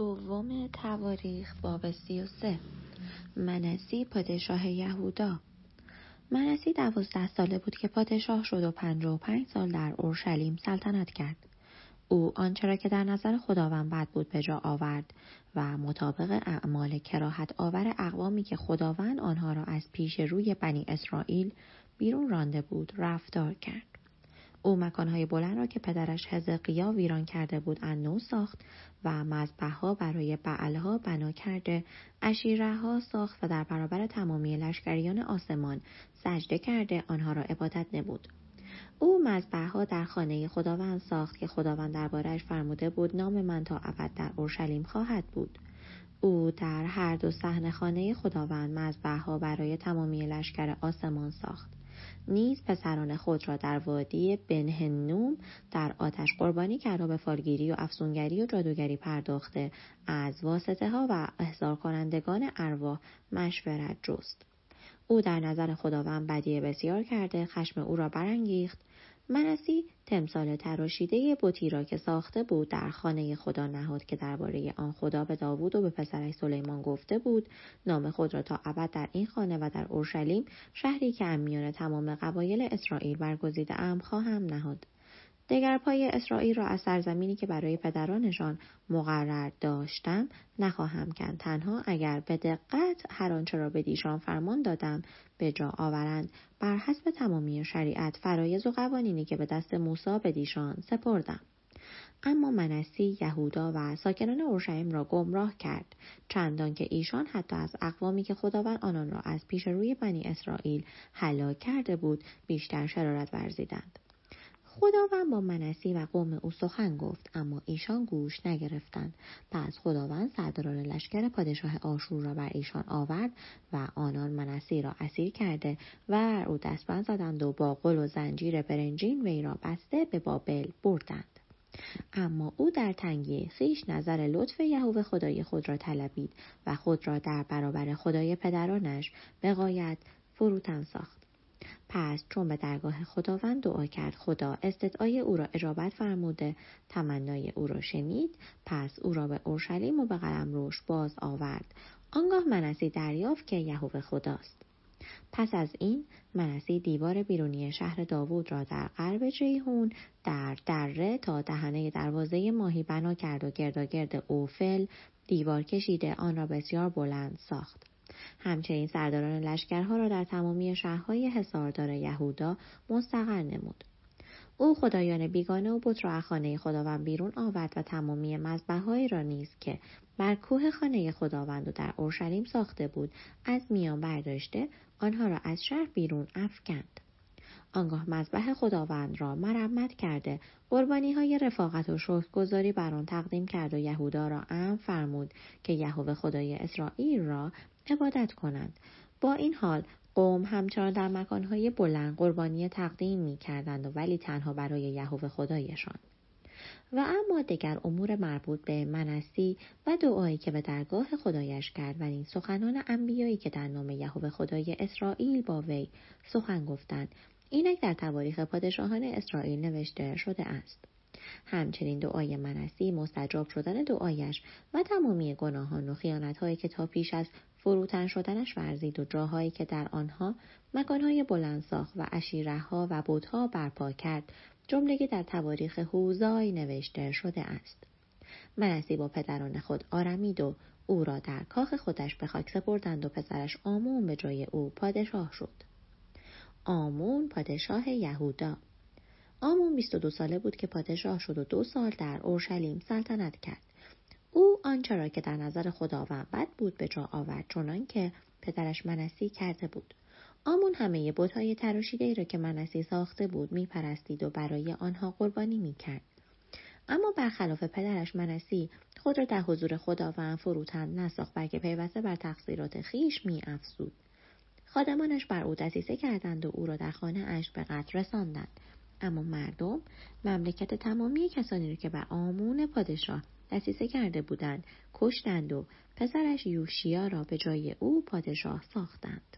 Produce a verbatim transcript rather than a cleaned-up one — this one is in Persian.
دوم تواریخ باب سی و سه. منسی پادشاه یهودا. منسی دوازده ساله بود که پادشاه شد و پنجاه و پنج سال در اورشلیم سلطنت کرد. او آنچه را که در نظر خداوند بد بود به جا آورد و مطابق اعمال کراهت آور اقوامی که خداوند آنها را از پیش روی بنی اسرائیل بیرون رانده بود رفتار کرد. او مکانهای بلند را که پدرش حِزِقیا ویران کرده بود از نو ساخت و مذبح‌ها برای بَعَل‌ها بنا کرده، اَشیره‌ها ساخت و در برابر تمامی لشکریان آسمان سجده کرده آنها را عبادت نمود. او مذبح‌ها در خانه خداوند ساخت که خداوند درباره‌اش فرموده بود نام من تا ابد در اورشلیم خواهد بود. او در هر دو صحن خانه خداوند مذبح‌ها برای تمامی لشکر آسمان ساخت. نیز پسران خود را در وادی بن‌هنوم در آتش قربانی کرد و به فالگیری و افسونگری و جادوگری پرداخته از واسطه ها و احضار کنندگان ارواح مشورت جست. او در نظر خداوند بدی بسیار کرده، خشم او را برانگیخت. منسی تمثال تراشیده بُتی را که ساخته بود در خانه خدا نهاد که درباره آن خدا به داوود و به پسرش سلیمان گفته بود نام خود را تا ابد در این خانه و در اورشلیم شهری که از میان تمام قبایل اسرائیل برگزیده ام خواهم نهاد. دگر پای اسرائیل را از سرزمینی که برای پدرانشان مقرر داشتم نخواهم کند، تنها اگر به دقت هر آنچه را به ایشان فرمان دادم به جا آورند بر حسب تمامی شریعت، فرایض و قوانینی که به دست موسی به ایشان سپردم. اما منسی یهودا و ساکنان اورشلیم را گمراه کرد، چندان که ایشان حتی از اقوامی که خداوند آنان را از پیش روی بنی اسرائیل هلاک کرده بود بیشتر شرارت ورزیدند. خداوند با منسی و قوم او سخن گفت، اما ایشان گوش نگرفتند. پس خداوند سرداران لشکر پادشاه آشور را بر ایشان آورد و آنان منسی را اسیر کرده و او دستبند زدند و با غل و زنجیر برنجین وی را بسته به بابل بردند. اما او در تنگی خویش نظر لطف یهوه خدای خود را طلبید و خود را در برابر خدای پدرانش به غایت فروتن ساخت. پس چون به درگاه خداوند دعا کرد، خدا استدعای او را اجابت فرموده، تمنای او را شنید، پس او را به اورشلیم و به قلمروش باز آورد. آنگاه منسی دریافت که یهوه خداست. پس از این منسی دیوار بیرونی شهر داوود را در غرب جِیحون در دَرّه تا دهنه دروازه ماهی بنا کرد و گرداگرد عوفِل دیوار کشیده آن را بسیار بلند ساخت. همچنین سرداران لشکرها را در تمامی شهرهای حصاردار یهودا مستقر نمود. او خدایان بیگانه و بت را از خانه خداوند بیرون آورد و تمامی مذبح‌هایی را نیز که بر کوه خانه خداوند و در اورشلیم ساخته بود از میان برداشته آنها را از شهر بیرون افکند. آنگاه مذبح خداوند را مرمت کرده، قربانی‌های رفاقت و شکرگزاری بر آن تقدیم کرد و یهودا را امر فرمود که یهوه خدای اسرائیل را عبادت کنند. با این حال قوم همچنان در مکانهای بلند قربانی تقدیم می‌کردند، ولی تنها برای یهوه خدایشان. و اما دیگر امور مربوط به منسی و دعایی که به درگاه خدایش کرد و این سخنان انبیایی که در نام یهوه خدای اسرائیل با وی سخن گفتند، اینک در تواریخ پادشاهان اسرائیل نوشته شده است. همچنین دعای منسی، مستجاب شدن دعایش و تمامی گناهان و خیانت‌هایی که تا پیش از فروتن شدنش ورزید و جاهایی که در آنها مکانهای بلند ساخت و اشیره‌ها و بت‌ها برپا کرد، جمله‌ای در تواریخ حوزای نوشته شده است. منسی با پدران خود آرمید و او را در کاخ خودش به خاک سپردند و پسرش آمون به جای او پادشاه شد. آمون پادشاه یهودا. آمون بیست و دو ساله بود که پادشاه شد و دو سال در اورشلیم سلطنت کرد. او آنچه را که در نظر خداوند بد بود به جا آورد، چنان که پدرش منسی کرده بود. آمون همه بت‌های تراشیده‌ای را که منسی ساخته بود می‌پرستید و برای آنها قربانی می‌کرد. اما برخلاف پدرش منسی خود را در حضور خداوند فروتن نساخت، بلکه پیوسته بر تقصیرات خویش می‌افزود. خادمانش بر او دسیسه کردند و او را در خانه اش به قتل رساندند. اما مردم مملکت تمامی کسانی را که بر آمون پادشاه دسیسه کرده بودند کشتند و پسرش یوشیا را به جای او پادشاه ساختند.